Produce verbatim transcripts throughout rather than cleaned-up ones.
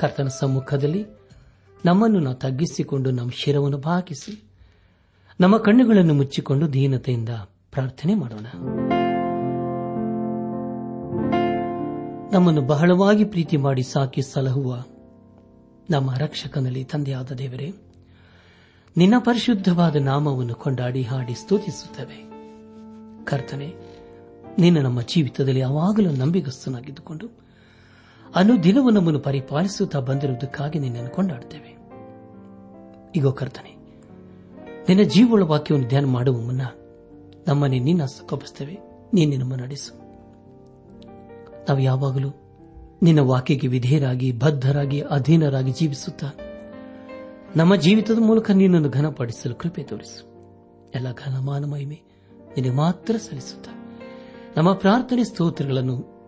ಕರ್ತನ ಸಮ್ಮುಖದಲ್ಲಿ ನಮ್ಮನ್ನು ನಾವು ತಗ್ಗಿಸಿಕೊಂಡು ನಮ್ಮ ಶಿರವನ್ನು ಭಾಗಿಸಿ ನಮ್ಮ ಕಣ್ಣುಗಳನ್ನು ಮುಚ್ಚಿಕೊಂಡು ದೀನತೆಯಿಂದ ಪ್ರಾರ್ಥನೆ ಮಾಡೋಣ. ನಮ್ಮನ್ನು ಬಹಳವಾಗಿ ಪ್ರೀತಿ ಮಾಡಿ ಸಾಕಿ ಸಲಹುವ ನಮ್ಮ ರಕ್ಷಕನಲ್ಲಿ ತಂದೆಯಾದ ದೇವರೇ, ನಿನ್ನ ಪರಿಶುದ್ಧವಾದ ನಾಮವನ್ನು ಕೊಂಡಾಡಿ ಹಾಡಿ ಸ್ತುತಿಸುತ್ತೇವೆ. ಕರ್ತನೆ, ನಿನ್ನ ನಮ್ಮ ಜೀವಿತದಲ್ಲಿ ಯಾವಾಗಲೂ ನಂಬಿಗಸ್ತನಾಗಿದ್ದುಕೊಂಡು ಅನುದಿನವೂ ನಮ್ಮನ್ನು ಪರಿಪಾಲಿಸುತ್ತಾ ಬಂದಿರುವುದಕ್ಕಾಗಿ ನಿನ್ನನ್ನು ಕೊಂಡಾಡುತ್ತೇವೆ. ಈಗ ಕರ್ತನೆ, ನಿನ್ನ ಜೀವಳ ವಾಕ್ಯವನ್ನು ಧ್ಯಾನ ಮಾಡುವ ಮುನ್ನ ನಮ್ಮನ್ನೇ ನಿನ್ನ ಹಸ್ತಕ್ಕೊಪ್ಪಿಸ್ತೇವೆ. ನೀನು ನಮ್ಮನ್ನು ನಡೆಸು. ನಾವು ಯಾವಾಗಲೂ ನಿನ್ನ ವಾಕ್ಯಕ್ಕೆ ವಿಧೇಯರಾಗಿ ಬದ್ಧರಾಗಿ ಅಧೀನರಾಗಿ ಜೀವಿಸುತ್ತಾ ನಮ್ಮ ಜೀವಿತದ ಮೂಲಕ ನಿನ್ನನ್ನು ಘನಪಡಿಸಲು ಕೃಪೆ ತೋರಿಸು. ಎಲ್ಲ ಘನಮಾನ ಮಹಿಮೆ ನಿನಗೆ ಮಾತ್ರ ಸಲ್ಲಿಸುತ್ತಾ ನಮ್ಮ ಪ್ರಾರ್ಥನೆ ಸ್ತೋತ್ರಗಳನ್ನು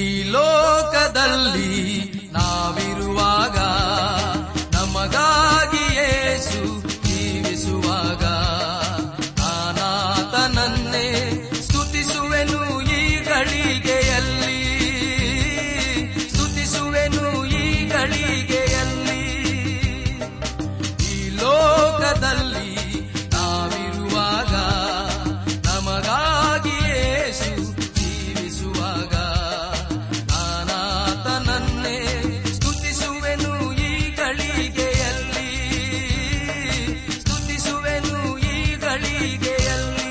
ಈ ಲೋಕದಲ್ಲಿ ನಾವಿರುವಾಗ ನಮಗಾಗಿ ಯೇಸು ಜೀವಿಸುವಾಗ ನಾನಾತನನ್ನೇ ಸ್ತುತಿಸುವೆನು. ಈ ಗಳಿಗೆಯಲ್ಲಿ ಸ್ತುತಿಸುವೆನು, ಈ ಗಳಿಗೆಯಲ್ಲಿ. ಈ ಲೋಕದಲ್ಲಿ ನಾವಿರುವಾಗ ನಮಗಾಗಿ ಯೇಸು ಜೀವಿಸುವಾಗ ನಾನಾತನನ್ನೇ ಸ್ತುತಿಸುವೆನು. ಈ ಗಳಿಗೆಯಲ್ಲಿ ಸ್ತುತಿಸುವೆನು, ಈ ಗಳಿಗೆಯಲ್ಲಿ.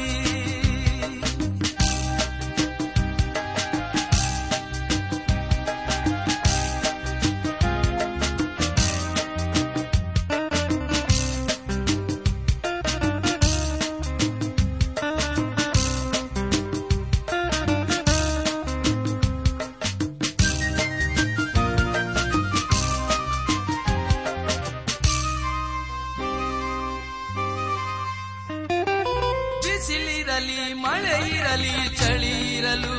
ಬಿಸಿಲಿರಲಿ ಮಳೆ ಇರಲಿ ಚಳಿ ಇರಲು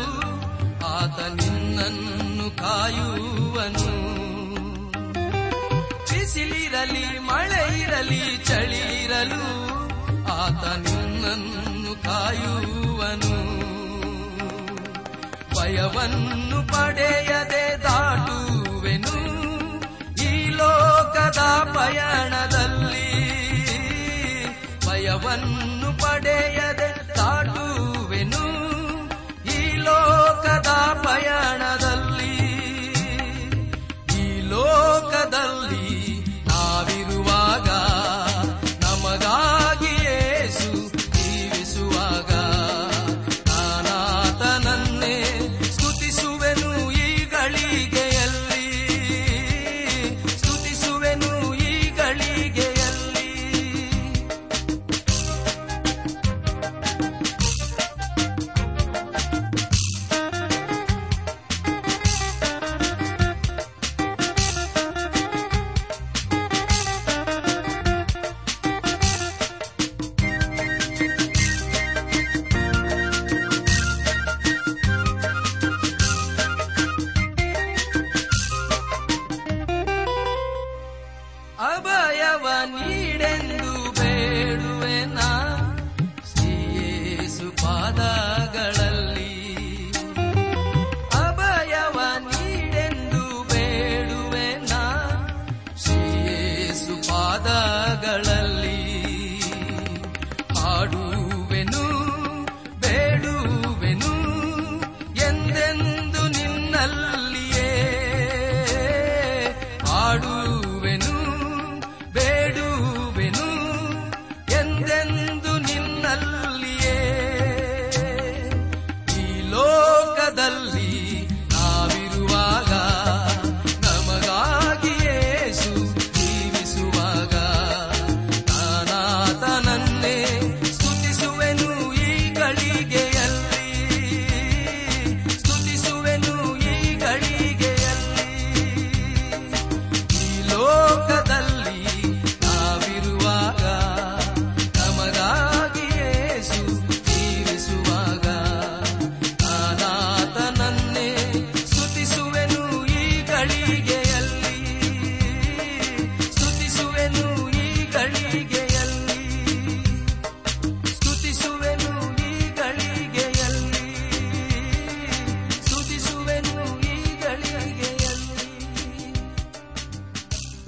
ಆತ ನಿನ್ನನ್ನು ಕಾಯುವನು. ಬಿಸಿಲಿರಲಿ ಮಳೆ ಇರಲಿ ಚಳಿ ಇರಲು ಆತ ನಿನ್ನನ್ನು ಕಾಯುವನು. ಭಯವನ್ನು ಪಡೆಯದೆ ದಾಟುವೆನು ಈ ಲೋಕದ ಪಯಣದಲ್ಲಿ. ಭಯವನ್ನು ಪಡೆಯದೆ ದಾಟುವೆನು ಈ ಲೋಕದ ಪಯಣದಲ್ಲಿ. ಈ ಲೋಕದಲ್ಲಿ ನಾವಿರುವಾಗ ನಮಗಾಗಿ ಯೇಸು ಜೀವಿಸುವಾಗ ನಾನಾತನನ್ನೇ ಸ್ತುತಿಸುವೆನು. ಈ ಗಳಿಗೆಯಲ್ಲಿ ಸ್ತುತಿಸುವೆನು, ಈ ಗಳಿಗೆಯಲ್ಲಿ.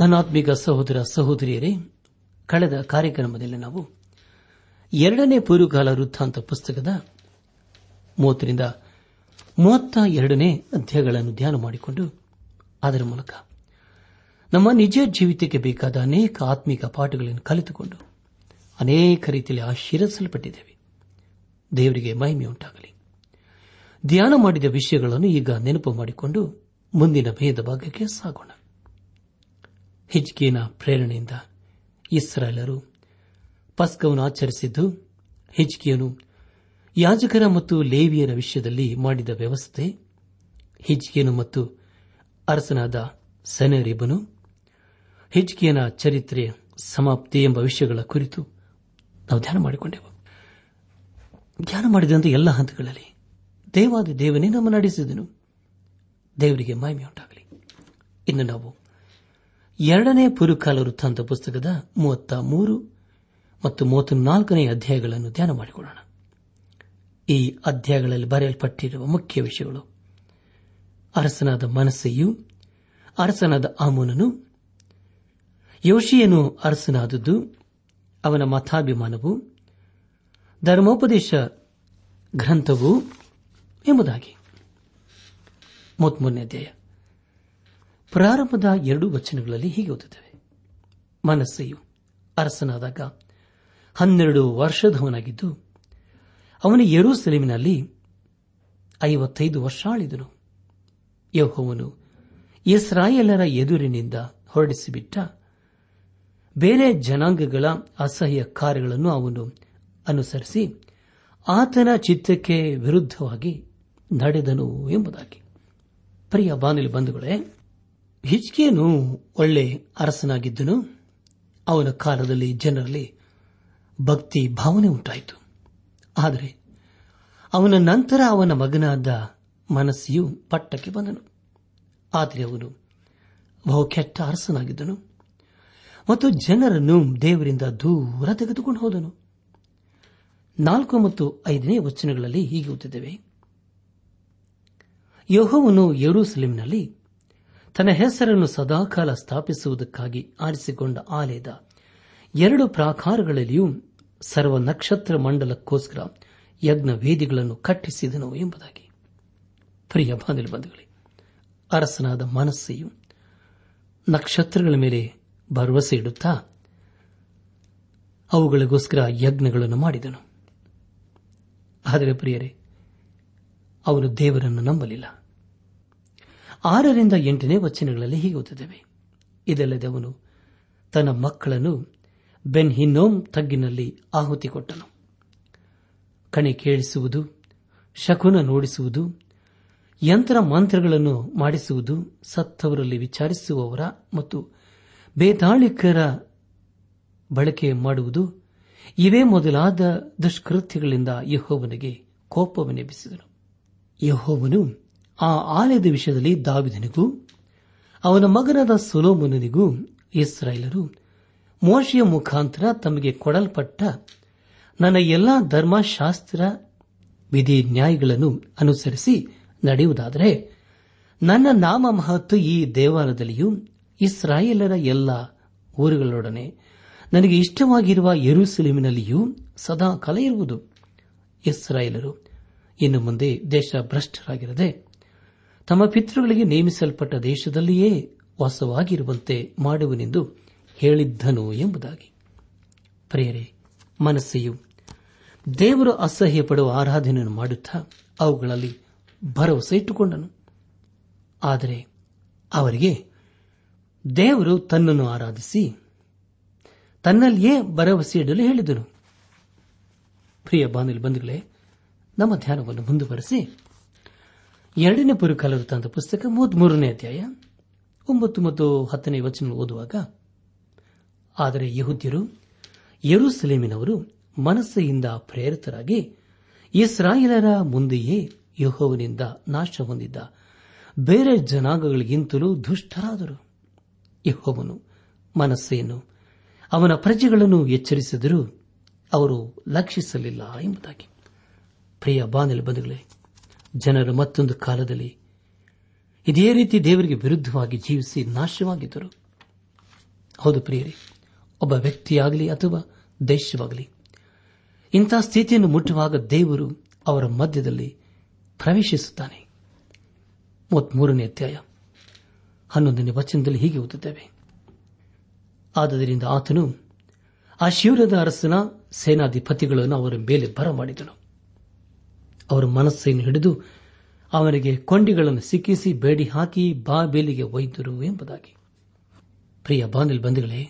ನನ್ನಾತ್ಮೀಗ ಸಹೋದರ ಸಹೋದರಿಯರೇ, ಕಳೆದ ಕಾರ್ಯಕ್ರಮದಲ್ಲಿ ನಾವು ಎರಡನೇ ಪೂರ್ವಕಾಲ ವೃತ್ತಾಂತ ಪುಸ್ತಕದ ಮೂವತ್ತರಿಂದ ಮೂವತ್ತ ಎರಡನೇ ಅಧ್ಯಾಯಗಳನ್ನು ಧ್ಯಾನ ಮಾಡಿಕೊಂಡು ಅದರ ಮೂಲಕ ನಮ್ಮ ನಿಜ ಜೀವಿತಕ್ಕೆ ಬೇಕಾದ ಅನೇಕ ಆತ್ಮಿಕ ಪಾಠಗಳನ್ನು ಕಲಿತುಕೊಂಡು ಅನೇಕ ರೀತಿಯಲ್ಲಿ ಆಶೀರ್ವಿಸಲ್ಪಟ್ಟಿದ್ದೇವೆ. ದೇವರಿಗೆ ಮಹಿಮೆಯುಂಟಾಗಲಿ. ಧ್ಯಾನ ಮಾಡಿದ ವಿಷಯಗಳನ್ನು ಈಗ ನೆನಪು ಮಾಡಿಕೊಂಡು ಮುಂದಿನ ಭೇದ ಭಾಗಕ್ಕೆ ಸಾಗೋಣ. ಹಿಜ್ಕೀಯನ ಪ್ರೇರಣೆಯಿಂದ ಇಸ್ರಾಯೇಲರು ಪಸ್ಕವನ್ನು ಆಚರಿಸಿದ್ದು ಹಿಜ್ಕೀಯನು ಯಾಜಕರ ಮತ್ತು ಲೇವಿಯರ ವಿಷಯದಲ್ಲಿ ಮಾಡಿದ ವ್ಯವಸ್ಥೆ, ಹಿಜ್ಕೀಯನು ಮತ್ತು ಅರಸನಾದ ಸೆನೆರಿಬನು ಹಿಜ್ಕೀಯನ ಚರಿತ್ರೆಯ ಸಮಾಪ್ತಿ ಎಂಬ ವಿಷಯಗಳ ಕುರಿತು ನಾವು ಧ್ಯಾನ ಮಾಡಿಕೊಂಡೆವು. ಧ್ಯಾನ ಮಾಡಿದಂಥ ಎಲ್ಲ ಹಂತಗಳಲ್ಲಿ ದೇವಾದಿ ದೇವನೇ ನಮ್ಮ ನಡೆಸಿದನು. ದೇವರಿಗೆ ಮಹಿಮೆಯುಂಟಾಗಲಿ. ಇನ್ನು ನಾವು ಎರಡನೇ ಪೂರ್ವಕಾಲ ವೃತ್ತಾಂತ ಪುಸ್ತಕದ ಮೂವತ್ತ ಮೂರು ಮತ್ತು ಮೂವತ್ತ ನಾಲ್ಕನೇ ಅಧ್ಯಾಯಗಳನ್ನು ಧ್ಯಾನ ಮಾಡಿಕೊಳ್ಳೋಣ. ಈ ಅಧ್ಯಾಯಗಳಲ್ಲಿ ಬರೆಯಲ್ಪಟ್ಟಿರುವ ಮುಖ್ಯ ವಿಷಯಗಳು ಅರಸನಾದ ಮನಸ್ಸೆಯು ಅರಸನಾದ ಆಮೋನನು, ಯೋಷಿಯನು ಅರಸನಾದದ್ದು, ಅವನ ಮತಾಭಿಮಾನವು, ಧರ್ಮೋಪದೇಶ ಗ್ರಂಥವು ಎಂಬುದಾಗಿ. ಮೂವತ್ಮೂರನೇ ಅಧ್ಯಾಯ ಪ್ರಾರಂಭದ ಎರಡು ವಚನಗಳಲ್ಲಿ ಹೀಗೆ ಓದುತ್ತವೆ: ಮನಸ್ಸೆಯು ಅರಸನಾದಾಗ ಹನ್ನೆರಡು ವರ್ಷದವನಾಗಿದ್ದು ಅವನು ಯೆರೂಸಲೇಮಿನಲ್ಲಿ ಐವತ್ತೈದು ವರ್ಷ ಆಳಿದನು. ಯೆಹೋವನು ಇಸ್ರಾಯೇಲರ ಎದುರಿನಿಂದ ಹೊರಡಿಸಿಬಿಟ್ಟ ಬೇರೆ ಜನಾಂಗಗಳ ಅಸಹ್ಯ ಕಾರ್ಯಗಳನ್ನು ಅವನು ಅನುಸರಿಸಿ ಆತನ ಚಿತ್ತಕ್ಕೆ ವಿರುದ್ಧವಾಗಿ ನಡೆದನು ಎಂಬುದಾಗಿ. ಪ್ರಿಯ ಬಾನುಲಿ ಬಂಧುಗಳೇ, ಹಿಜ್ಕೀಯನು ಒಳ್ಳೆ ಅರಸನಾಗಿದ್ದನು. ಅವನ ಕಾಲದಲ್ಲಿ ಜನರಲ್ಲಿ ಭಕ್ತಿ ಭಾವನೆ ಉಂಟಾಯಿತು. ಆದರೆ ಅವನ ನಂತರ ಅವನ ಮಗನಾದ ಮನಸ್ಸಿಯು ಪಟ್ಟಕ್ಕೆ ಬಂದನು. ಆದರೆ ಅವನು ಬಹು ಕೆಟ್ಟ ಅರಸನಾಗಿದ್ದನು ಮತ್ತು ಜನರನ್ನು ದೇವರಿಂದ ದೂರ ತೆಗೆದುಕೊಂಡು ಹೋದನು. ನಾಲ್ಕು ಮತ್ತು ಐದನೇ ವಚನಗಳಲ್ಲಿ ಹೀಗೆ ಓದುತ್ತೇವೆ: ಯೆಹೋವನು ಯೆರೂಸಲೇಮಿನಲ್ಲಿ ತನ್ನ ಹೆಸರನ್ನು ಸದಾಕಾಲ ಸ್ಥಾಪಿಸುವುದಕ್ಕಾಗಿ ಆರಿಸಿಕೊಂಡ ಆಲಯದ ಎರಡು ಪ್ರಾಕಾರಗಳಲ್ಲಿಯೂ ಸರ್ವ ನಕ್ಷತ್ರ ಮಂಡಲಕ್ಕೋಸ್ಕರ ಯಜ್ಞ ವೇದಿಗಳನ್ನು ಕಟ್ಟಿಸಿದನು ಎಂಬುದಾಗಿ. ಪ್ರಿಯ ಬಾಂಧವರೇ, ಅರಸನಾದ ಮನಸ್ಸೆಯು ನಕ್ಷತ್ರಗಳ ಮೇಲೆ ಭರವಸೆ ಇಡುತ್ತಾ ಅವುಗಳಿಗೋಸ್ಕರ ಯಜ್ಞಗಳನ್ನು ಮಾಡಿದನು. ಆದರೆ ಪ್ರಿಯರೇ, ಅವರು ದೇವರನ್ನು ನಂಬಲಿಲ್ಲ. ಆರರಿಂದ ಎಂಟನೇ ವಚನಗಳಲ್ಲಿ ಹೀಗೆ ಓದುತ್ತೇವೆ: ಇದಲ್ಲದೆ ಅವನು ತನ್ನ ಮಕ್ಕಳನ್ನು ಬೆನ್ ಹಿನ್ನೋಮ್ ತಗ್ಗಿನಲ್ಲಿ ಆಹುತಿ ಕೊಟ್ಟನು. ಕಣೆ ಕೇಳಿಸುವುದು, ಶಕುನ ನೋಡಿಸುವುದು, ಯಂತ್ರ ಮಂತ್ರಗಳನ್ನು ಮಾಡಿಸುವುದು, ಸತ್ತವರಲ್ಲಿ ವಿಚಾರಿಸುವವರ ಮತ್ತು ಬೇತಾಳಿಕರ ಬಳಕೆ ಮಾಡುವುದು, ಇವೇ ಮೊದಲಾದ ದುಷ್ಕೃತ್ಯಗಳಿಂದ ಯೆಹೋವನಿಗೆ ಕೋಪವನ್ನೆಬ್ಬಿಸಿದನು. ಯೆಹೋವನು ಆ ಆಲಯದ ವಿಷಯದಲ್ಲಿ ದಾವಿದನಿಗೂ ಅವನ ಮಗನಾದ ಸೊಲೊಮೋನನಿಗೂ ಇಸ್ರಾಯೇಲರು ಮೋಶೆಯ ಮುಖಾಂತರ ತಮಗೆ ಕೊಡಲ್ಪಟ್ಟ ನನ್ನ ಎಲ್ಲಾ ಧರ್ಮಶಾಸ್ತ್ರ ವಿಧಿ ನ್ಯಾಯಗಳನ್ನು ಅನುಸರಿಸಿ ನಡೆಯುವುದಾದರೆ ನನ್ನ ನಾಮ ಮಹತ್ತು ಈ ದೇವಾಲಯದಲ್ಲಿಯೂ ಇಸ್ರಾಯೇಲರ ಎಲ್ಲ ಊರುಗಳೊಡನೆ ನನಗೆ ಇಷ್ಟವಾಗಿರುವ ಯೆರೂಸಲೇಮಿನಲ್ಲಿಯೂ ಸದಾ ಕಲೆ ಇರುವುದು. ಇಸ್ರಾಯೇಲರು ಇನ್ನು ಮುಂದೆ ದೇಶ ಭ್ರಷ್ಟರಾಗಿರದೆ ತಮ್ಮ ಪಿತೃಗಳಿಗೆ ನೇಮಿಸಲ್ಪಟ್ಟ ದೇಶದಲ್ಲಿಯೇ ವಾಸವಾಗಿರುವಂತೆ ಮಾಡುವನೆಂದು ಹೇಳಿದ್ದನು ಎಂಬುದಾಗಿ. ಪ್ರಿಯರೇ, ಮನಸ್ಸೆಯು ದೇವರು ಅಸಹ್ಯ ಪಡುವ ಆರಾಧನೆಯನ್ನು ಮಾಡುತ್ತಾ ಅವುಗಳಲ್ಲಿ ಭರವಸೆ ಇಟ್ಟುಕೊಂಡನು. ಆದರೆ ಅವರಿಗೆ ದೇವರು ತನ್ನನ್ನು ಆರಾಧಿಸಿ ತನ್ನಲ್ಲಿಯೇ ಭರವಸೆ ಇಡಲು ಹೇಳಿದನು. ಪ್ರಿಯ ಬಾಂಧವ ಬಂಧುಗಳೇ, ನಮ್ಮ ಧ್ಯಾನವನ್ನು ಮುಂದುವರೆಸಿ ಎರಡನೇ ಪೂರ್ವಕಾಲ ವೃತ್ತಾಂತ ಪುಸ್ತಕ ಮೂವತ್ಮೂರನೇ ಅಧ್ಯಾಯ ಒಂಬತ್ತು ಮತ್ತು ಹತ್ತನೇ ವಚನ ಓದುವಾಗ: ಆದರೆ ಯೆಹೂದ್ಯರು ಯೆರೂಸಲೇಮಿನವರು ಮನಸ್ಸೆಯಿಂದ ಪ್ರೇರಿತರಾಗಿ ಇಸ್ರಾಯೇಲರ ಮುಂದೆಯೇ ಯೆಹೋವನಿಂದ ನಾಶ ಹೊಂದಿದ್ದ ಬೇರೆ ಜನಾಂಗಗಳಿಗಿಂತಲೂ ದುಷ್ಟರಾದರು. ಯೆಹೋವನು ಮನಸ್ಸೆಯನ್ನು ಅವನ ಪ್ರಜೆಗಳನ್ನು ಎಚ್ಚರಿಸಿದರೂ ಅವರು ಲಕ್ಷಿಸಲಿಲ್ಲ ಎಂಬುದಾಗಿ. ಪ್ರಿಯ ಬಾಂಧವ ಬಂಧುಗಳೇ, ಜನರು ಮತ್ತೊಂದು ಕಾಲದಲ್ಲಿ ಇದೇ ರೀತಿ ದೇವರಿಗೆ ವಿರುದ್ಧವಾಗಿ ಜೀವಿಸಿ ನಾಶವಾಗಿದ್ದರು. ಹೌದು ಪ್ರಿಯರೇ, ಒಬ್ಬ ವ್ಯಕ್ತಿಯಾಗಲಿ ಅಥವಾ ದೇಶವಾಗಲಿ ಇಂತಹ ಸ್ಥಿತಿಯನ್ನು ಮುಟ್ಟುವಾಗ ದೇವರು ಅವರ ಮಧ್ಯದಲ್ಲಿ ಪ್ರವೇಶಿಸುತ್ತಾನೆ. ಮೂವತ್ಮೂರನೇ ಅಧ್ಯಾಯ ಹನ್ನೊಂದನೇ ವಚನದಲ್ಲಿ ಹೀಗೆ ಓದುತ್ತೇವೆ, ಆದ್ದರಿಂದ ಆತನು ಅಶ್ಶೂರದ ಅರಸನ ಸೇನಾಧಿಪತಿಗಳನ್ನು ಅವರ ಮೇಲೆ ಬರಮಾಡಿದನು. ಅವರ ಮನಸ್ಸನ್ನು ಹಿಡಿದು ಅವನಿಗೆ ಕೊಂಡಿಗಳನ್ನು ಸಿಕ್ಕಿಸಿ ಬೇಡಿ ಹಾಕಿ ಬಾಬೇಲಿಗೆ ಒಯ್ದರು ಎಂಬುದಾಗಿ. ಪ್ರಿಯ ಬಾಂಧವ ಬಂಧುಗಳೇ,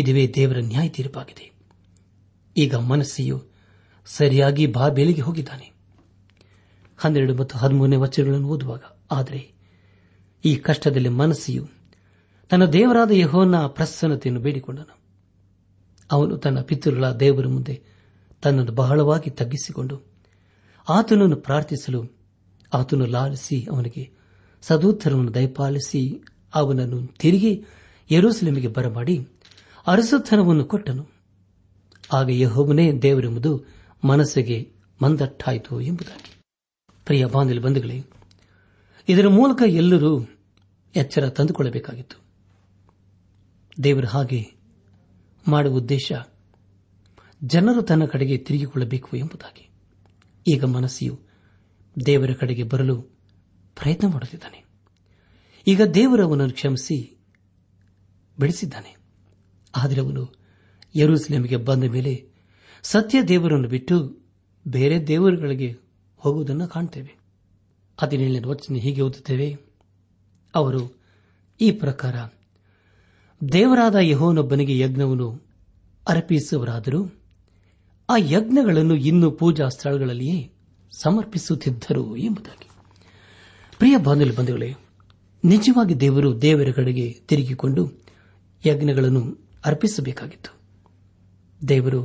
ಇದುವೇ ದೇವರ ನ್ಯಾಯ ತೀರ್ಪಾಗಿದೆ. ಈಗ ಮನಸ್ಸೆಯು ಸರಿಯಾಗಿ ಬಾಬೇಲಿಗೆ ಹೋಗಿದ್ದಾನೆ. ಹನ್ನೆರಡು ಮತ್ತು ಹದಿಮೂರನೇ ವಚನಗಳನ್ನು ಓದುವಾಗ, ಆದರೆ ಈ ಕಷ್ಟದಲ್ಲಿ ಮನಸ್ಸೆಯು ತನ್ನ ದೇವರಾದ ಯೆಹೋವನ ಪ್ರಸನ್ನತೆಯನ್ನು ಬೇಡಿಕೊಂಡನು. ಅವನು ತನ್ನ ಪಿತೃಗಳ ದೇವರ ಮುಂದೆ ತನ್ನನ್ನು ಬಹಳವಾಗಿ ತಗ್ಗಿಸಿಕೊಂಡು ಆತನನ್ನು ಪ್ರಾರ್ಥಿಸಲು ಆತನು ಲಾಲಿಸಿ ಅವನಿಗೆ ಸದೋತ್ತರವನ್ನು ದಯಪಾಲಿಸಿ ಅವನನ್ನು ತಿರುಗಿ ಯೆರೂಸಲೇಮಿಗೆ ಬರಮಾಡಿ ಅರಸುತನವನ್ನು ಕೊಟ್ಟನು. ಆಗ ಯೆಹೋವನೇ ದೇವರೆಂಬುದು ಮನಸ್ಸಿಗೆ ಮಂದಟ್ಟಾಯಿತು ಎಂಬುದಾಗಿ. ಪ್ರಿಯ ಬಾಂಧವ ಬಂಧುಗಳೇ, ಇದರ ಮೂಲಕ ಎಲ್ಲರೂ ಎಚ್ಚರ ತಂದುಕೊಳ್ಳಬೇಕಾಗಿತ್ತು. ದೇವರ ಹಾಗೆ ಮಾಡುವ ಉದ್ದೇಶ ಜನರು ತನ್ನ ಕಡೆಗೆ ತಿರುಗಿಕೊಳ್ಳಬೇಕು ಎಂಬುದಾಗಿ. ಈಗ ಮನಸ್ಸಿಯು ದೇವರ ಕಡೆಗೆ ಬರಲು ಪ್ರಯತ್ನ ಮಾಡುತ್ತಿದ್ದಾನೆ. ಈಗ ದೇವರು ಅವನನ್ನು ಕ್ಷಮಿಸಿ ಬೆಳೆಸಿದ್ದಾನೆ. ಆದರೆ ಅವನು ಯೆರೂಸಲೇಮಿಗೆ ಬಂದ ಮೇಲೆ ಸತ್ಯ ದೇವರನ್ನು ಬಿಟ್ಟು ಬೇರೆ ದೇವರುಗಳಿಗೆ ಹೋಗುವುದನ್ನು ಕಾಣುತ್ತೇವೆ. ಹದಿನೇಳನೇ ವಚನ ಹೀಗೆ ಓದುತ್ತೇವೆ, ಅವರು ಈ ಪ್ರಕಾರ ದೇವರಾದ ಯೆಹೋವನೊಬ್ಬನಿಗೆ ಯಜ್ಞವನ್ನು ಅರ್ಪಿಸುವರಾದರೂ ಆ ಯಜ್ಞಗಳನ್ನು ಇನ್ನೂ ಪೂಜಾ ಸ್ಥಳಗಳಲ್ಲಿಯೇ ಸಮರ್ಪಿಸುತ್ತಿದ್ದರು ಎಂಬುದಾಗಿ. ಪ್ರಿಯ ಬಾಂಧವ ಬಂಧುಗಳೇ, ನಿಜವಾಗಿ ದೇವರು ದೇವರ ಕಡೆಗೆ ತಿರುಗಿಕೊಂಡು ಯಜ್ಞಗಳನ್ನು ಅರ್ಪಿಸಬೇಕಾಗಿತ್ತು. ದೇವರು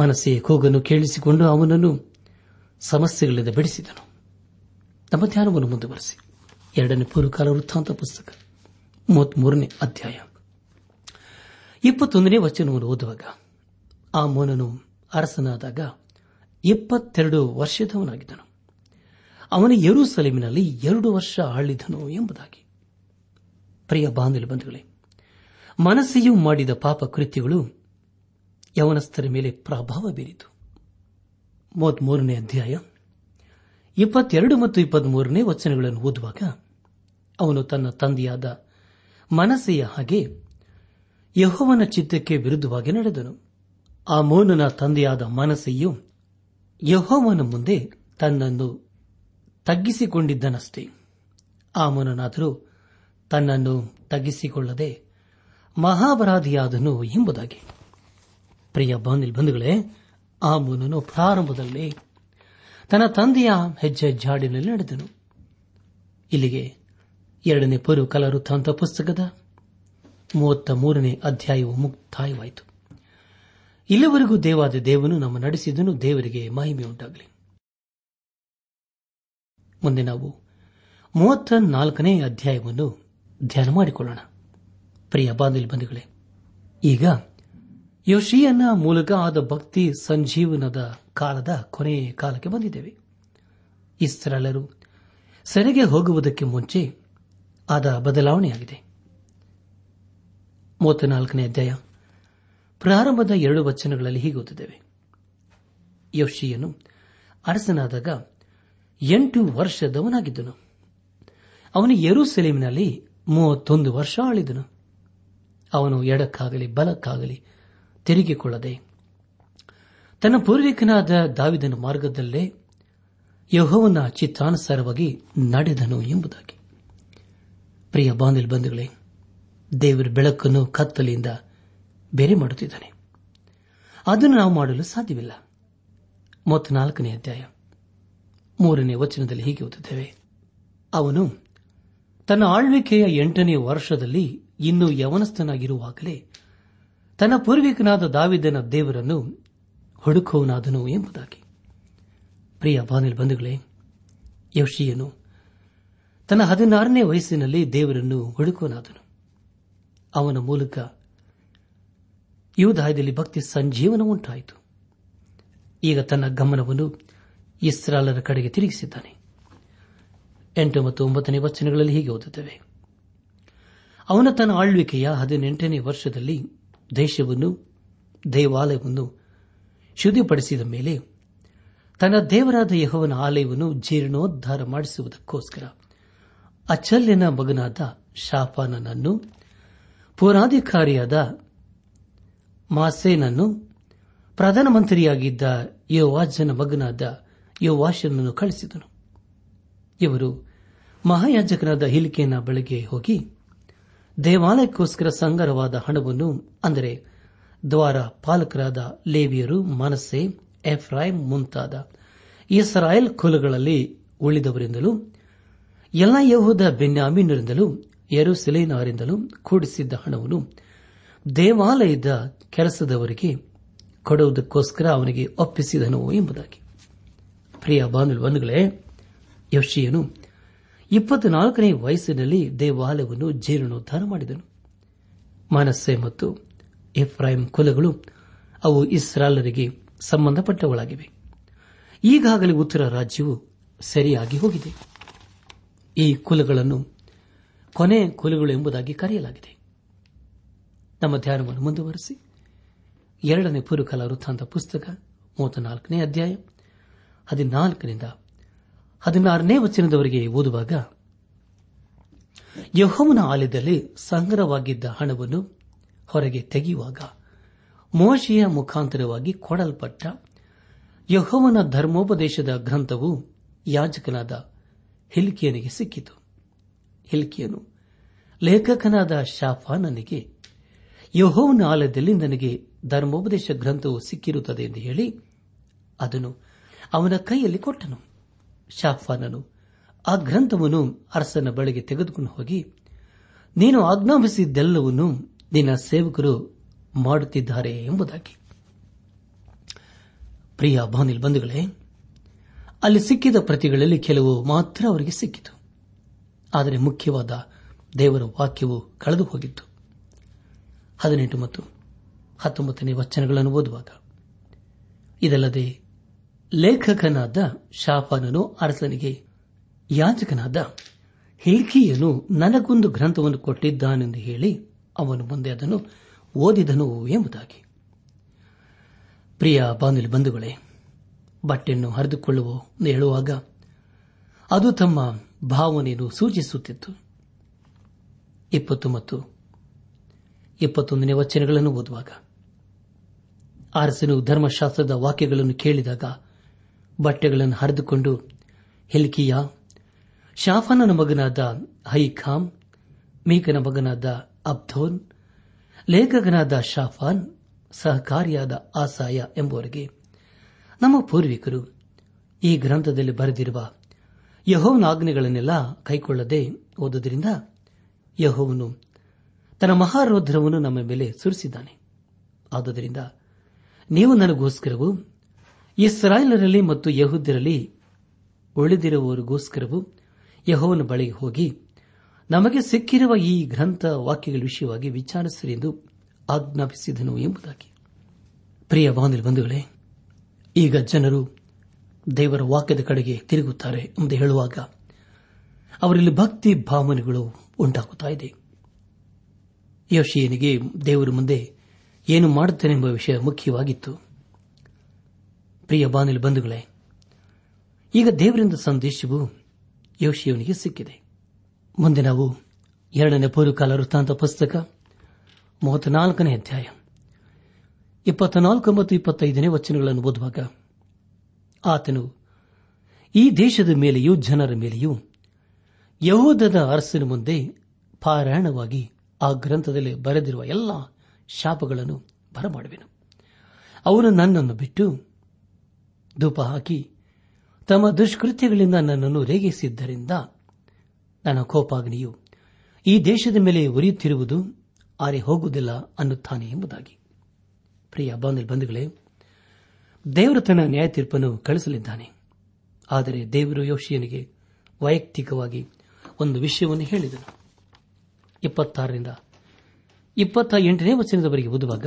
ಮನಸ್ಸೆಯ ಕೂಗನ್ನು ಕೇಳಿಸಿಕೊಂಡು ಅವನನ್ನು ಸಮಸ್ಯೆಗಳಿಂದ ಬಿಡಿಸಿದನು. ನಮ್ಮ ಧ್ಯಾನವನ್ನು ಮುಂದುವರೆಸಿ ಎರಡನೇ ಪೂರ್ವಕಾಲ ವೃತ್ತಾಂತ ಪುಸ್ತಕ ಮೂವತ್ಮೂರನೇ ಅಧ್ಯಾಯ ಇಪ್ಪತ್ತೊಂದನೇ ವಚನವನ್ನು ಓದುವಾಗ, ಆ ಮೋನನು ಅರಸನಾದಾಗ ಇಪ್ಪತ್ತೆರಡು ವರ್ಷದವನಾಗಿದ್ದನು. ಅವನ ಯೆರೂಸಲೇಮಿನಲ್ಲಿ ಎರಡು ವರ್ಷ ಆಳಿದನು ಎಂಬುದಾಗಿ. ಪ್ರಿಯ ಬಾಂಧವ ಬಂಧುಗಳೇ, ಮನಸ್ಸೆಯು ಮಾಡಿದ ಪಾಪ ಕೃತ್ಯಗಳು ಯವನಸ್ಥರ ಮೇಲೆ ಪ್ರಭಾವ ಬೀರಿತು. ಮೂವತ್ಮೂರನೇ ಅಧ್ಯಾಯ ಇಪ್ಪತ್ತೆರಡು ಮತ್ತು ಇಪ್ಪತ್ಮೂರನೇ ವಚನಗಳನ್ನು ಓದುವಾಗ, ಅವನು ತನ್ನ ತಂದೆಯಾದ ಮನಸ್ಸೆಯ ಹಾಗೆ ಯೆಹೋವನ ಚಿತ್ತಕ್ಕೆ ವಿರುದ್ಧವಾಗಿ ನಡೆದನು. ಆ ಮೋನನ ತಂದೆಯಾದ ಮನಸ್ಸೆಯು ಯೆಹೋವನ ಮುಂದೆ ತನ್ನನ್ನು ತಗ್ಗಿಸಿಕೊಂಡಿದ್ದನಷ್ಟೇ. ಆ ಮೋನನಾದರೂ ತನ್ನನ್ನು ತಗ್ಗಿಸಿಕೊಳ್ಳದೆ ಮಹಾಪರಾಧಿಯಾದನು ಎಂಬುದಾಗಿ. ಪ್ರಿಯ ಬಾಂಧವ ಬಂಧುಗಳೇ, ಆ ಮೋನನು ಪ್ರಾರಂಭದಲ್ಲಿ ತನ್ನ ತಂದೆಯ ಹೆಜ್ಜೆ ಜಾಡಿನಲ್ಲಿ ನಡೆದನು. ಇಲ್ಲಿಗೆ ಎರಡನೇ ಪೂರ್ವಕಾಲ ವೃತ್ತಾಂತ ಪುಸ್ತಕದ ಮೂವತ್ತ ಮೂರನೇ ಅಧ್ಯಾಯವು ಮುಕ್ತಾಯವಾಯಿತು. ಇಲ್ಲಿವರೆಗೂ ದೇವಾದ ದೇವನು ನಮ್ಮ ನಡೆಸಿದನು. ದೇವರಿಗೆ ಮಹಿಮೆಯುಂಟಾಗಲಿ. ಮುಂದೆ ನಾವು ಮೂವತ್ತ ನಾಲ್ಕನೇ ಅಧ್ಯಾಯವನ್ನು ಧ್ಯಾನ ಮಾಡಿಕೊಳ್ಳೋಣ. ಪ್ರಿಯ ಬಾಂಧವ ಬಂಧುಗಳೇ, ಈಗ ಯೋಷೀಯನ ಮೂಲಕ ಆದ ಭಕ್ತಿ ಸಂಜೀವನದ ಕಾಲದ ಕೊನೆಯ ಕಾಲಕ್ಕೆ ಬಂದಿದ್ದೇವೆ. ಇಸ್ರಾಯೇಲರು ಸೆರೆಗೆ ಹೋಗುವುದಕ್ಕೆ ಮುಂಚೆ ಆದ ಬದಲಾವಣೆಯಾಗಿದೆ. ಮೂವತ್ನಾಲ್ಕನೇ ಅಧ್ಯಾಯ ಪ್ರಾರಂಭದ ಎರಡು ವಚನಗಳಲ್ಲಿ ಹೀಗೆ ಓದಿದ್ದೇವೆ, ಯೋಷೀಯನು ಅರಸನಾದಾಗ ಎಂಟು ವರ್ಷದವನಾಗಿದ್ದನು. ಅವನು ಯೆರೂಸಲೇಮಿನಲ್ಲಿ ಮೂವತ್ತೊಂದು ವರ್ಷ ಆಳಿದನು. ಅವನು ಎಡಕ್ಕಾಗಲಿ ಬಲಕ್ಕಾಗಲಿ ತಿರುಗಿಕೊಳ್ಳದೆ ತನ್ನ ಪೂರ್ವಿಕನಾದ ದಾವಿದನ ಮಾರ್ಗದಲ್ಲೇ ಯೆಹೋವನ ಚಿತ್ತಾನುಸಾರವಾಗಿ ನಡೆದನು ಎಂಬುದಾಗಿ. ಪ್ರಿಯ ಬಾಂಧವ ಬಂಧುಗಳೇ, ದೇವರ ಬೆಳಕನ್ನು ಕತ್ತಲೆಯಿಂದ ಬೇರೆ ಮಾಡುತ್ತಿದ್ದಾನೆ. ಅದನ್ನು ನಾವು ಮಾಡಲು ಸಾಧ್ಯವಿಲ್ಲ. ಮೂವತ್ನಾಲ್ಕನೇ ಅಧ್ಯಾಯ ಮೂರನೇ ವಚನದಲ್ಲಿ ಹೀಗೆ ಓದುತ್ತೇವೆ, ಅವನು ತನ್ನ ಆಳ್ವಿಕೆಯ ಎಂಟನೇ ವರ್ಷದಲ್ಲಿ ಇನ್ನೂ ಯವನಸ್ಥನಾಗಿರುವಾಗಲೇ ತನ್ನ ಪೂರ್ವಿಕನಾದ ದಾವಿದನ ದೇವರನ್ನು ಹುಡುಕುವನಾದನು ಎಂಬುದಾಗಿ. ಪ್ರಿಯ ಬಾಂಧವ ಬಂಧುಗಳೇ, ಯೋಷೀಯನು ತನ್ನ ಹದಿನಾರನೇ ವಯಸ್ಸಿನಲ್ಲಿ ದೇವರನ್ನು ಹುಡುಕುವನಾದನು. ಅವನ ಮೂಲಕ ಯೂದಾಯದಲ್ಲಿ ಭಕ್ತಿ ಸಂಜೀವನ ಉಂಟಾಯಿತು. ಈಗ ತನ್ನ ಗಮನವನ್ನು ಇಸ್ರಾಯೇಲರ ಕಡೆಗೆ ತಿರುಗಿಸಿದ್ದಾನೆ. ಎಂಟು ಮತ್ತು ಒಂಬತ್ತನೇ ವಚನಗಳಲ್ಲಿ ಹೀಗೆ ಓದುತ್ತೇವೆ, ಅವನ ತನ್ನ ಆಳ್ವಿಕೆಯ ಹದಿನೆಂಟನೇ ವರ್ಷದಲ್ಲಿ ದೇಶವನ್ನು ದೇವಾಲಯವನ್ನು ಶುದ್ಧಿಪಡಿಸಿದ ಮೇಲೆ ತನ್ನ ದೇವರಾದ ಯೆಹೋವನ ಆಲಯವನ್ನು ಜೀರ್ಣೋದ್ಧಾರ ಮಾಡಿಸುವುದಕ್ಕೋಸ್ಕರ ಅಚಲ್ಯನ ಮಗನಾದ ಶಾಫಾನನನ್ನು ಪೂರ್ವಾಧಿಕಾರಿಯಾದ ಮಾಸೇನನ್ನು ಪ್ರಧಾನಮಂತ್ರಿಯಾಗಿದ್ದ ಯೋವಾಜನ ಮಗನಾದ ಯೋವಾಷನನ್ನು ಕಳಿಸಿದನು. ಇವರು ಮಹಾಯಾಜಕನಾದ ಹಿಲ್ಕೇನ ಬಳಿಗೆ ಹೋಗಿ ದೇವಾಲಯಕ್ಕೋಸ್ಕರ ಸಂಗ್ರಹವಾದ ಹಣವನ್ನು, ಅಂದರೆ ದ್ವಾರ ಪಾಲಕರಾದ ಲೇವಿಯರು, ಮನಸ್ಸೆ, ಎಫ್ರಾಯ್ ಮುಂತಾದ ಇಸ್ರಾಯೇಲ್ ಕುಲಗಳಲ್ಲಿ ಉಳಿದವರಿಂದಲೂ ಎಲ್ಲ ಯೆಹೂದ ಬೆನ್ಯಾಮೀನರಿಂದಲೂ ಯೆರೂಸಲೇಮಿನವರಿಂದಲೂ ಕೂಡಿಸಿದ್ದ ಹಣವನ್ನು ದೇವಾಲಯದ ಕೆಲಸದವರಿಗೆ ಕೊಡುವುದಕ್ಕೋಸ್ಕರ ಅವನಿಗೆ ಒಪ್ಪಿಸಿದನು ಎಂಬುದಾಗಿ. ಪ್ರಿಯ ಬಾಂಧವರುಗಳೇ, ಯೋಷೀಯನು ಇಪ್ಪತ್ನಾಲ್ಕನೇ ವಯಸ್ಸಿನಲ್ಲಿ ದೇವಾಲಯವನ್ನು ಜೀರ್ಣೋದ್ಧಾರ ಮಾಡಿದನು. ಮನಸ್ಸೆ ಮತ್ತು ಎಫ್ರಾಯಂ ಕುಲಗಳು ಅವು ಇಸ್ರಾಯೇಲರಿಗೆ ಸಂಬಂಧಪಟ್ಟವುಗಳಾಗಿವೆ. ಈಗಾಗಲೇ ಉತ್ತರ ರಾಜ್ಯವು ಸೆರೆಯಾಗಿ ಹೋಗಿದೆ. ಈ ಕುಲಗಳನ್ನು ಕೊನೆ ಕುಲಗಳು ಎಂಬುದಾಗಿ ಕರೆಯಲಾಗಿದೆ. ನಮ್ಮ ಧ್ಯಾನವನ್ನು ಮುಂದುವರೆಸಿ ಎರಡನೇ ಪೂರ್ವಕಾಲ ವೃತ್ತಾಂತ ಪುಸ್ತಕ ಮೂವತ್ತನಾಲ್ಕನೇ ಅಧ್ಯಾಯ ಹದಿನಾಲ್ಕರಿಂದ ಹದಿನಾರನೇ ವಚನದವರೆಗೆ ಓದುವಾಗ, ಯೆಹೋವನ ಆಲಯದಲ್ಲಿ ಸಂಗ್ರಹವಾಗಿದ್ದ ಹಣವನ್ನು ಹೊರಗೆ ತೆಗೆಯುವಾಗ ಮೋಶೆಯ ಮುಖಾಂತರವಾಗಿ ಕೊಡಲ್ಪಟ್ಟ ಯೆಹೋವನ ಧರ್ಮೋಪದೇಶದ ಗ್ರಂಥವು ಯಾಜಕನಾದ ಹಿಲ್ಕೀಯನಿಗೆ ಸಿಕ್ಕಿತು. ಹಿಲ್ಕೀಯನು ಲೇಖಕನಾದ ಶಾಫಾನನಿಗೆ, ಯೆಹೋವನ ಆಲಯದಲ್ಲಿ ನನಗೆ ಧರ್ಮೋಪದೇಶ ಗ್ರಂಥವು ಸಿಕ್ಕಿರುತ್ತದೆ ಎಂದು ಹೇಳಿ ಅದನ್ನು ಅವನ ಕೈಯಲ್ಲಿ ಕೊಟ್ಟನು. ಶಾಫಾನನು ಆ ಗ್ರಂಥವನ್ನು ಅರಸನ ಬಳಿಗೆ ತೆಗೆದುಕೊಂಡು ಹೋಗಿ, ನೀನು ಆಜ್ಞಾಪಿಸಿದ್ದೆಲ್ಲವನ್ನು ನಿನ್ನ ಸೇವಕರು ಮಾಡುತ್ತಿದ್ದಾರೆ ಎಂಬುದಾಗಿ. ಪ್ರಿಯ ಬಾನಿಲ್ ಬಂಧುಗಳೇ, ಅಲ್ಲಿ ಸಿಕ್ಕಿದ ಪ್ರತಿಗಳಲ್ಲಿ ಕೆಲವು ಮಾತ್ರ ಅವರಿಗೆ ಸಿಕ್ಕಿತು, ಆದರೆ ಮುಖ್ಯವಾದ ದೇವರ ವಾಕ್ಯವು ಕಳೆದು ಹೋಗಿತ್ತು. ಹದಿನೆಂಟು ಮತ್ತು ಹತ್ತೊಂಬತ್ತನೇ ವಚನಗಳನ್ನು ಓದುವಾಗ, ಇದಲ್ಲದೆ ಲೇಖಕನಾದ ಶಾಫಾನನು ಅರಸನಿಗೆ, ಯಾಜಕನಾದ ಹಿಲ್ಕೀಯನು ನನಗೊಂದು ಗ್ರಂಥವನ್ನು ಕೊಟ್ಟಿದ್ದಾನೆಂದು ಹೇಳಿ ಅವನು ಮುಂದೆ ಅದನ್ನು ಓದಿದನು ಎಂಬುದಾಗಿ. ಪ್ರಿಯ ಬಾನುಲಿ ಬಂಧುಗಳೇ, ಬಟ್ಟೆಯನ್ನು ಹರಿದುಕೊಳ್ಳುವ ಹೇಳುವಾಗ ಅದು ತಮ್ಮ ಭಾವನೆಯನ್ನು ಸೂಚಿಸುತ್ತಿತ್ತು. ಇಪ್ಪತ್ತು ಮತ್ತು ಇಪ್ಪತ್ತೊಂದನೇ ವಚನಗಳನ್ನು ಓದುವಾಗ, ಅರಸನು ಧರ್ಮಶಾಸ್ತ್ರದ ವಾಕ್ಯಗಳನ್ನು ಕೇಳಿದಾಗ ಬಟ್ಟೆಗಳನ್ನು ಹರಿದುಕೊಂಡು ಹಿಲ್ಕೀಯ, ಶಾಫಾನನ ಮಗನಾದ ಹೈಖಾಮ್, ಮೀಕನ ಮಗನಾದ ಅಬ್ಧೋನ್, ಲೇಖಕನಾದ ಶಾಫಾನ್, ಸಹಕಾರಿಯಾದ ಆಸಾಯ ಎಂಬುವರಿಗೆ, ನಮ್ಮ ಪೂರ್ವಿಕರು ಈ ಗ್ರಂಥದಲ್ಲಿ ಬರೆದಿರುವ ಯೆಹೋವನ ಆಜ್ಞೆಗಳನ್ನೆಲ್ಲ ಕೈಕೊಳ್ಳದೆ ಓದುವುದರಿಂದ ಯೆಹೋವನು ತನ್ನ ಮಹಾರೌದ್ರವನ್ನು ನಮ್ಮ ಮೇಲೆ ಸುರಿಸಿದ್ದಾನೆ. ಆದುದರಿಂದ ನೀವು ನನಗೋಸ್ಕರವು, ಇಸ್ರಾಯೇಲರಲ್ಲಿ ಮತ್ತು ಯೆಹೂದ್ಯರಲ್ಲಿ ಉಳಿದಿರುವವರಿಗೋಸ್ಕರವು ಯೆಹೋವನ ಬಳಿಗೆ ಹೋಗಿ ನಮಗೆ ಸಿಕ್ಕಿರುವ ಈ ಗ್ರಂಥ ವಾಕ್ಯಗಳ ವಿಷಯವಾಗಿ ವಿಚಾರಿಸಿರಿ ಎಂದು ಆಜ್ಞಾಪಿಸಿದನು ಎಂಬುದಾಗಿ. ಪ್ರಿಯ ಬಾಂಧವರೇ, ಈಗ ಜನರು ದೇವರ ವಾಕ್ಯದ ಕಡೆಗೆ ತಿರುಗುತ್ತಾರೆ ಎಂದು ಹೇಳುವಾಗ ಅವರಲ್ಲಿ ಭಕ್ತಿ ಭಾವನೆಗಳು ಉಂಟಾಗುತ್ತಿದೆ. ಯೋಷೀಯನಿಗೆ ದೇವರು ಮುಂದೆ ಏನು ಮಾಡುತ್ತಾನೆಂಬ ವಿಷಯ ಮುಖ್ಯವಾಗಿತ್ತು. ಪ್ರಿಯ ಬಾನಿಲ್ ಬಂಧುಗಳೇ, ಈಗ ದೇವರಿಂದ ಸಂದೇಶವು ಯೋಷೀಯನಿಗೆ ಸಿಕ್ಕಿದೆ. ಮುಂದೆ ನಾವು ಎರಡನೇ ಪೂರ್ವಕಾಲ ವೃತ್ತಾಂತ ಪುಸ್ತಕ ಮೂವತ್ನಾಲ್ಕನೇ ಅಧ್ಯಾಯ ಇಪ್ಪತ್ನಾಲ್ಕು ಮತ್ತು ಇಪ್ಪತ್ತೈದನೇ ವಚನಗಳನ್ನು ಓದುವಾಗ, ಆತನು ಈ ದೇಶದ ಮೇಲೆಯೂ ಜನರ ಮೇಲೆಯೂ ಯೆಹೂದದ ಅರಸನ ಮುಂದೆ ಪಾರಾಯಣವಾಗಿ ಆ ಗ್ರಂಥದಲ್ಲಿ ಬರೆದಿರುವ ಎಲ್ಲ ಶಾಪಗಳನ್ನು ಬರಮಾಡುವೆನು. ಅವರು ನನ್ನನ್ನು ಬಿಟ್ಟು ಧೂಪ ಹಾಕಿ ತಮ್ಮ ದುಷ್ಕೃತ್ಯಗಳಿಂದ ನನ್ನನ್ನು ರೇಗಿಸಿದ್ದರಿಂದ ನನ್ನ ಕೋಪಾಗ್ನಿಯು ಈ ದೇಶದ ಮೇಲೆ ಉರಿಯುತ್ತಿರುವುದು ಆರೆ ಹೋಗುವುದಿಲ್ಲ ಅನ್ನುತ್ತಾನೆ ಎಂಬುದಾಗಿ. ಪ್ರಿಯ ಬಂಧುಗಳೇ, ದೇವರು ತನ್ನ ನ್ಯಾಯ ತೀರ್ಪನ್ನು ಕಳಿಸಲಿದ್ದಾನೆ. ಆದರೆ ದೇವರು ಯೋಷೀಯನಿಗೆ ವೈಯಕ್ತಿಕವಾಗಿ ಒಂದು ವಿಷಯವನ್ನು ಹೇಳಿದನು. ಇಪ್ಪತ್ತಾರರಿಂದ ಇಪ್ಪತ್ತ ಎಂಟನೇ ವಚನದವರೆಗೆ ಓದುವಾಗ,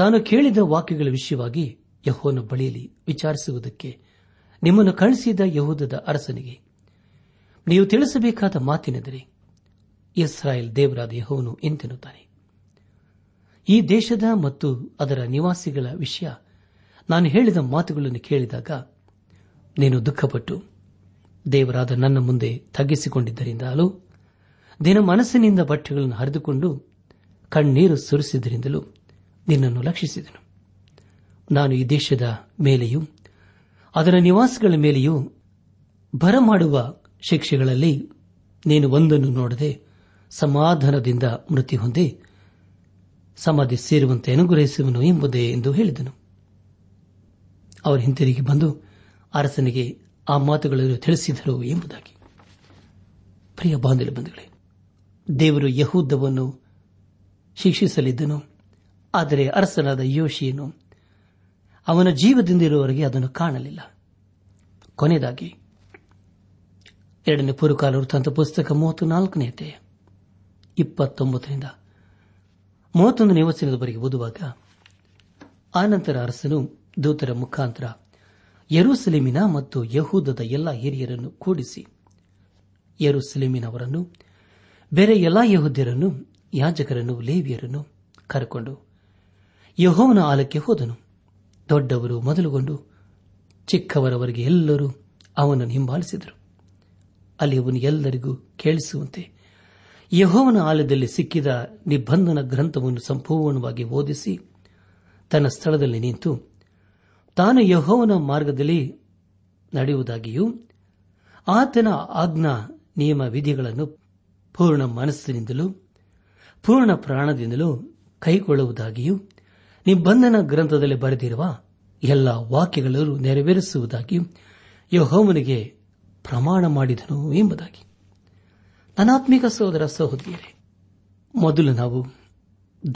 ತಾನು ಕೇಳಿದ ವಾಕ್ಯಗಳ ವಿಷಯವಾಗಿ ಯೆಹೋವನ ಬಳಿಯಲ್ಲಿ ವಿಚಾರಿಸುವುದಕ್ಕೆ ನಿಮ್ಮನ್ನು ಕಳಿಸಿದ ಯೆಹೂದದ ಅರಸನಿಗೆ ನೀವು ತಿಳಿಸಬೇಕಾದ ಮಾತಿನೆಂದರೆ, ಇಸ್ರಾಯೇಲ್ ದೇವರಾದ ಯೆಹೋವನು ಎಂತೆನ್ನುತ್ತಾನೆ. ಈ ದೇಶದ ಮತ್ತು ಅದರ ನಿವಾಸಿಗಳ ವಿಷಯ ನಾನು ಹೇಳಿದ ಮಾತುಗಳನ್ನು ಕೇಳಿದಾಗ ನೀನು ದುಃಖಪಟ್ಟು ದೇವರಾದ ನನ್ನ ಮುಂದೆ ತಗ್ಗಿಸಿಕೊಂಡಿದ್ದರಿಂದಲೂ ನಿನ್ನ ಮನಸ್ಸಿನಿಂದ ಬಟ್ಟೆಗಳನ್ನು ಹರಿದುಕೊಂಡು ಕಣ್ಣೀರು ಸುರಿಸಿದ್ದರಿಂದಲೂ ನಿನ್ನನ್ನು ಲಕ್ಷಿಸಿದನು. ನಾನು ಈ ದೇಶದ ಮೇಲೆಯೂ ಅದರ ನಿವಾಸಿಗಳ ಮೇಲೆಯೂ ಬರಮಾಡುವ ಶಿಕ್ಷೆಗಳಲ್ಲಿ ನೀನು ಒಂದನ್ನು ನೋಡದೆ ಸಮಾಧಾನದಿಂದ ಮೃತಿ ಹೊಂದಿ ಸಮಾಧಿ ಸೇರುವಂತೆ ಅನುಗ್ರಹಿಸುವನು ಎಂಬುದೇ ಎಂದು ಹೇಳಿದನು. ಅವರು ಹಿಂತಿರುಗಿ ಬಂದು ಅರಸನಿಗೆ ಆ ಮಾತುಗಳನ್ನು ತಿಳಿಸಿದರು ಎಂಬುದಾಗಿ. ಪ್ರಿಯ ಬಾಂಧವರೇ, ದೇವರು ಯೆಹೂದವನ್ನು ಶಿಕ್ಷಿಸಲಿದ್ದನು, ಆದರೆ ಅರಸನಾದ ಯೋಷಿಯನು ಅವನ ಜೀವದಿಂದಿರುವವರೆಗೆ ಅದನ್ನು ಕಾಣಲಿಲ್ಲ. ಕೊನೆಯದಾಗಿ ಎರಡನೇ ಪೂರ್ವಕಾಲ ವೃತ್ತಾಂತ ಪುಸ್ತಕ ಮೂವತ್ತನಾಲ್ಕನೇ ಅಧ್ಯಾಯ ಇಪ್ಪತ್ತೊಂಬತ್ತರಿಂದ ಮೂವತ್ತೊಂದನೇ ವಚನದವರೆಗೆ ಓದುವಾಗ, ಆನಂತರ ಅರಸನು ದೂತರ ಮುಖಾಂತರ ಯೆರೂಸಲೇಮಿನ ಮತ್ತು ಯೆಹೂದದ ಎಲ್ಲ ಹಿರಿಯರನ್ನು ಕೂಡಿಸಿ ಯೆರೂಸಲೇಮಿನವರನ್ನು, ಬೇರೆ ಎಲ್ಲ ಯೆಹೂದ್ಯರನ್ನು, ಯಾಜಕರನ್ನು, ಲೇವಿಯರನ್ನು ಕರೆಕೊಂಡು ಯೆಹೋವನ ಆಲಯಕ್ಕೆ ಹೋದನು. ದೊಡ್ಡವರು ಮೊದಲುಗೊಂಡು ಚಿಕ್ಕವರವರೆಗೆ ಎಲ್ಲರೂ ಅವನನ್ನು ಹಿಂಬಾಲಿಸಿದರು. ಅಲ್ಲಿ ಅವನು ಎಲ್ಲರಿಗೂ ಕೇಳಿಸುವಂತೆ ಯೆಹೋವನ ಆಲಯದಲ್ಲಿ ಸಿಕ್ಕಿದ ನಿಬಂಧನ ಗ್ರಂಥವನ್ನು ಸಂಪೂರ್ಣವಾಗಿ ಓದಿಸಿ ತನ್ನ ಸ್ಥಳದಲ್ಲಿ ನಿಂತು ತಾನು ಯೆಹೋವನ ಮಾರ್ಗದಲ್ಲಿ ನಡೆಯುವುದಾಗಿಯೂ ಆತನ ಆಜ್ಞಾ ನಿಯಮ ವಿಧಿಗಳನ್ನು ಪೂರ್ಣ ಮನಸ್ಸಿನಿಂದಲೂ ಪೂರ್ಣ ಪ್ರಾಣದಿಂದಲೂ ಕೈಗೊಳ್ಳುವುದಾಗಿಯೂ ನಿಬಂಧನ ಗ್ರಂಥದಲ್ಲಿ ಬರೆದಿರುವ ಎಲ್ಲ ವಾಕ್ಯಗಳನ್ನು ನೆರವೇರಿಸುವುದಾಗಿಯೂ ಯೆಹೋವನಿಗೆ ಪ್ರಮಾಣ ಮಾಡಿದನು ಎಂಬುದಾಗಿ. ಅನಾತ್ಮಿಕ ಸಹೋದರ ಸಹೋದರಿಯರೇ, ಮೊದಲು ನಾವು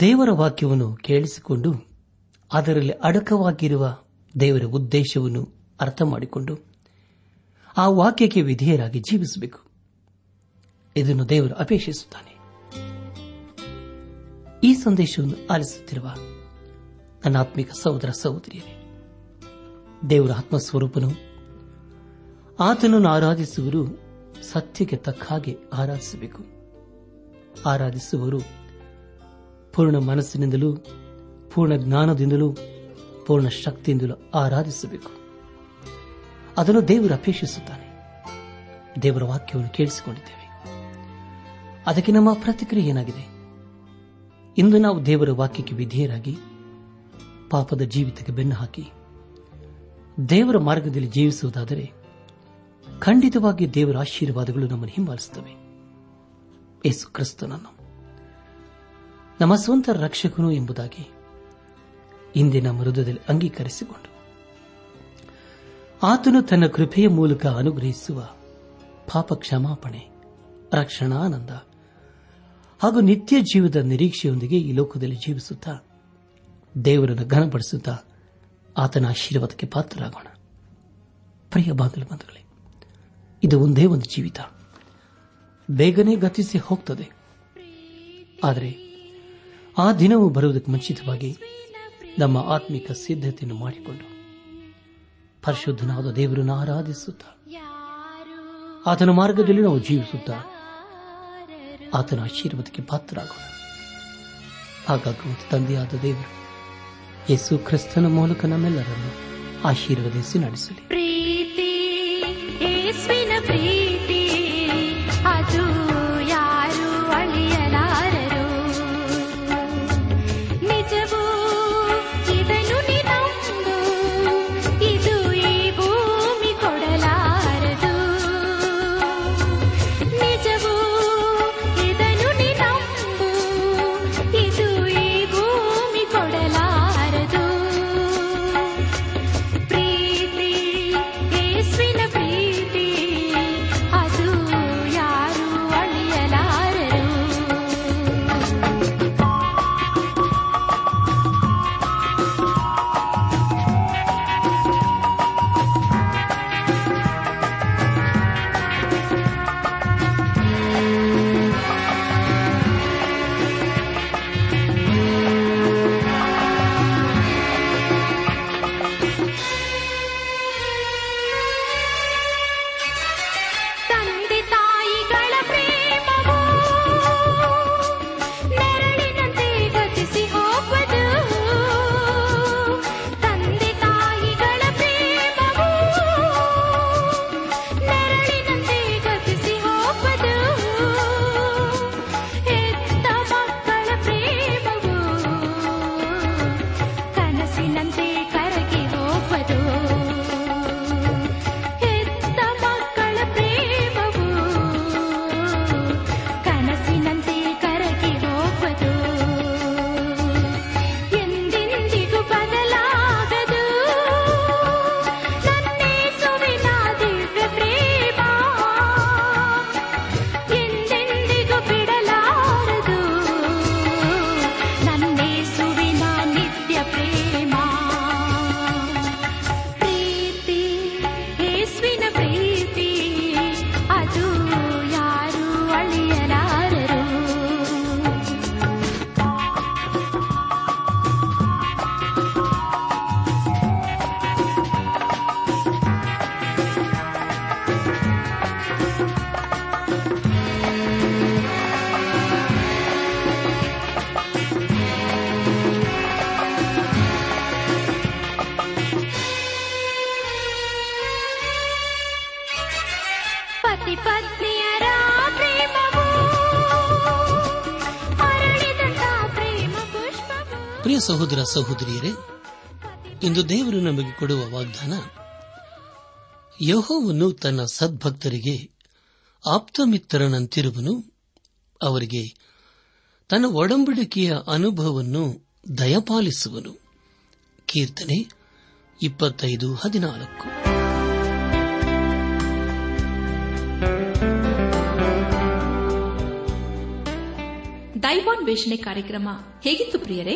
ದೇವರ ವಾಕ್ಯವನ್ನು ಕೇಳಿಸಿಕೊಂಡು ಅದರಲ್ಲಿ ಅಡಕವಾಗಿರುವ ದೇವರ ಉದ್ದೇಶವನ್ನು ಅರ್ಥ ಮಾಡಿಕೊಂಡು ಆ ವಾಕ್ಯಕ್ಕೆ ವಿಧೇಯರಾಗಿ ಜೀವಿಸಬೇಕು. ಇದನ್ನು ದೇವರು ಅಪೇಕ್ಷಿಸುತ್ತಾನೆ. ಈ ಸಂದೇಶವನ್ನು ಆಲಿಸುತ್ತಿರುವ ನನ್ನ ಆತ್ಮಿಕ ಸಹೋದರ ಸಹೋದರಿಯರೇ, ದೇವರ ಆತ್ಮಸ್ವರೂಪನು ಆತನನ್ನು ಆರಾಧಿಸುವರು ಸತ್ಯಕ್ಕೆ ತಕ್ಕ ಹಾಗೆ ಆರಾಧಿಸಬೇಕು. ಆರಾಧಿಸುವರು ಪೂರ್ಣ ಮನಸ್ಸಿನಿಂದಲೂ ಪೂರ್ಣ ಜ್ಞಾನದಿಂದಲೂ ಪೂರ್ಣ ಶಕ್ತಿಯಿಂದಲೂ ಆರಾಧಿಸಬೇಕು. ಅದನ್ನು ದೇವರು ಅಪೇಕ್ಷಿಸುತ್ತಾನೆ. ದೇವರ ವಾಕ್ಯವನ್ನು ಕೇಳಿಸಿಕೊಂಡಿದ್ದೇವೆ, ಅದಕ್ಕೆ ನಮ್ಮ ಪ್ರತಿಕ್ರಿಯೆ ಏನಾಗಿದೆ? ಇಂದು ನಾವು ದೇವರ ವಾಕ್ಯಕ್ಕೆ ವಿಧೇಯರಾಗಿ ಪಾಪದ ಜೀವಿತಕ್ಕೆ ಬೆನ್ನು ಹಾಕಿ ದೇವರ ಮಾರ್ಗದಲ್ಲಿ ಜೀವಿಸುವುದಾದರೆ ಖಂಡಿತವಾಗಿ ದೇವರ ಆಶೀರ್ವಾದಗಳು ನಮ್ಮನ್ನು ಹಿಂಬಾಲಿಸುತ್ತವೆ. ಯೇಸು ಕ್ರಿಸ್ತನನ್ನು ನಮ್ಮ ಸ್ವಂತ ರಕ್ಷಕನು ಎಂಬುದಾಗಿ ಇಂದೇ ನಮ್ಮ ಹೃದಯದಲ್ಲಿ ಅಂಗೀಕರಿಸಿಕೊಂಡು ಆತನು ತನ್ನ ಕೃಪೆಯ ಮೂಲಕ ಅನುಗ್ರಹಿಸುವ ಪಾಪ ಕ್ಷಮಾಪಣೆ, ರಕ್ಷಣಾನಂದ ಹಾಗೂ ನಿತ್ಯ ಜೀವದ ನಿರೀಕ್ಷೆಯೊಂದಿಗೆ ಈ ಲೋಕದಲ್ಲಿ ಜೀವಿಸುತ್ತಾ ದೇವರನ್ನು ಘನಪಡಿಸುತ್ತಾ ಆತನ ಆಶೀರ್ವಾದಕ್ಕೆ ಪಾತ್ರರಾಗೋಣ. ಪ್ರಿಯ ಬಾಂಧವರೇ, ಇದು ಒಂದೇ ಒಂದು ಜೀವಿತ, ಬೇಗನೆ ಗತಿಸಿ ಹೋಗ್ತದೆ. ಆದರೆ ಆ ದಿನವೂ ಬರುವುದಕ್ಕೆ ಮುಂಚಿತವಾಗಿ ನಮ್ಮ ಆತ್ಮಿಕ ಸಿದ್ಧತೆಯನ್ನು ಮಾಡಿಕೊಂಡು ಪರಿಶುದ್ಧನಾದ ದೇವರನ್ನು ಆರಾಧಿಸುತ್ತಾ ಆತನ ಮಾರ್ಗದಲ್ಲಿ ನಾವು ಜೀವಿಸುತ್ತಾ ಆತನ ಆಶೀರ್ವಾದಕ್ಕೆ ಪಾತ್ರರಾಗೋಣ. ಹಾಗಾಗುವಂತೆ ತಂದೆಯಾದ ದೇವರು ಯೇಸು ಕ್ರಿಸ್ತನ ಮೂಲಕ ನಮ್ಮೆಲ್ಲರನ್ನು ಆಶೀರ್ವದಿಸಿ ನಡೆಸಲಿ. ಕಾಪಿನಂತೆ ಕರಗಿ ಹೋಗುವುದು. ಹೆತ್ತ ಮಕ್ಕಳ ಪ್ರೇಮವು ಕನಸಿನಂತೆ ಕರಗಿ ಹೋಗುವುದು. ಎಂದೆಂದಿಗೂ ಬದಲಾಗದು ನನ್ನೇಸುವಿನ ದಿವ್ಯ ಪ್ರೇಮ, ಎಂದೆಂದಿಗೂ ಬಿಡಲಾರದು ನನ್ನೇಸುವಿನ ನಿತ್ಯ ಪ್ರೇಮ. ಪ್ರೀತಿ ಯೇಸುವಿನ ಪ್ರೀತಿ, ಅದು ಯಾರೂ ಅಳಿಯಲಾರರು. ಪತಿ ಪತ್ನಿಯರ ಪ್ರೇಮವು ಅರಳಿದಂತ ಪ್ರೇಮ ಪುಷ್ಪವು. ಪ್ರಿಯ ಸಹೋದರ ಸಹೋದರಿಯರೇ, ಇಂದು ದೇವರು ನಮಗೆ ಕೊಡುವ ವಾಗ್ದಾನ, ಯೆಹೋವನು ತನ್ನ ಸದ್ಭಕ್ತರಿಗೆ ಆಪ್ತಮಿತ್ರನಂತಿರುವನು, ಅವರಿಗೆ ತನ್ನ ಒಡಂಬಡಿಕೆಯ ಅನುಭವವನ್ನು ದಯಪಾಲಿಸುವನು. ಕೀರ್ತನೆ ಇಪ್ಪತ್ತೈದು ಹದಿನಾಲ್ಕು. ದೈವಾನ್ವೇಷಣೆ ಕಾರ್ಯಕ್ರಮ ಹೇಗಿತ್ತು ಪ್ರಿಯರೇ?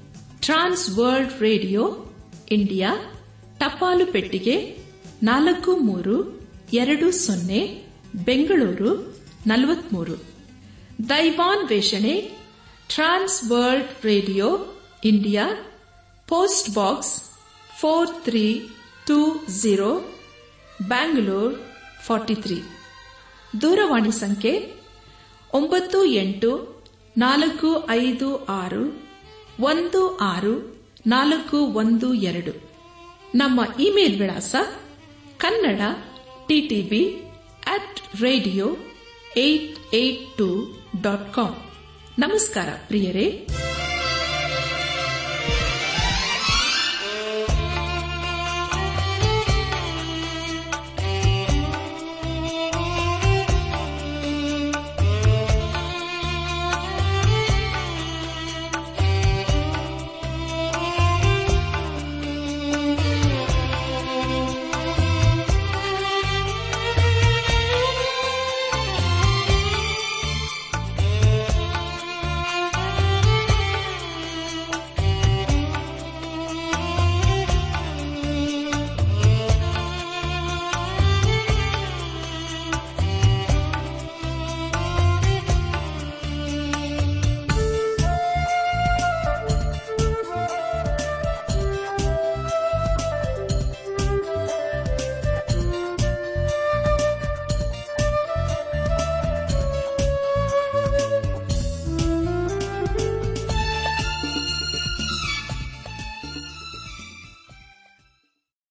ಟ್ರಾನ್ಸ್ ವರ್ಲ್ಡ್ ರೇಡಿಯೋ ಇಂಡಿಯಾ, ಟಪಾಲು ಪೆಟ್ಟಿಗೆ ನಾಲ್ಕು ಮೂರು ಎರಡು ಸೊನ್ನೆ, ಬೆಂಗಳೂರು ನಲವತ್ಮೂರು. ದೈವಾನ್ವೇಷಣೆ trans world radio India, post box four three two zero, Bangalore forty three. ದೂರವಾಣಿ ಸಂಖ್ಯೆ ಒಂಬತ್ತು ಎಂಟು ನಾಲ್ಕು ಐದು ಆರು ಒಂದು ಆರು ನಾಲ್ಕು ಒಂದು ಎರಡು. ನಮ್ಮ ಇಮೇಲ್ ವಿಳಾಸ Kannada TTB at radio eight eight two dot com. ನಮಸ್ಕಾರ ಪ್ರಿಯರೇ.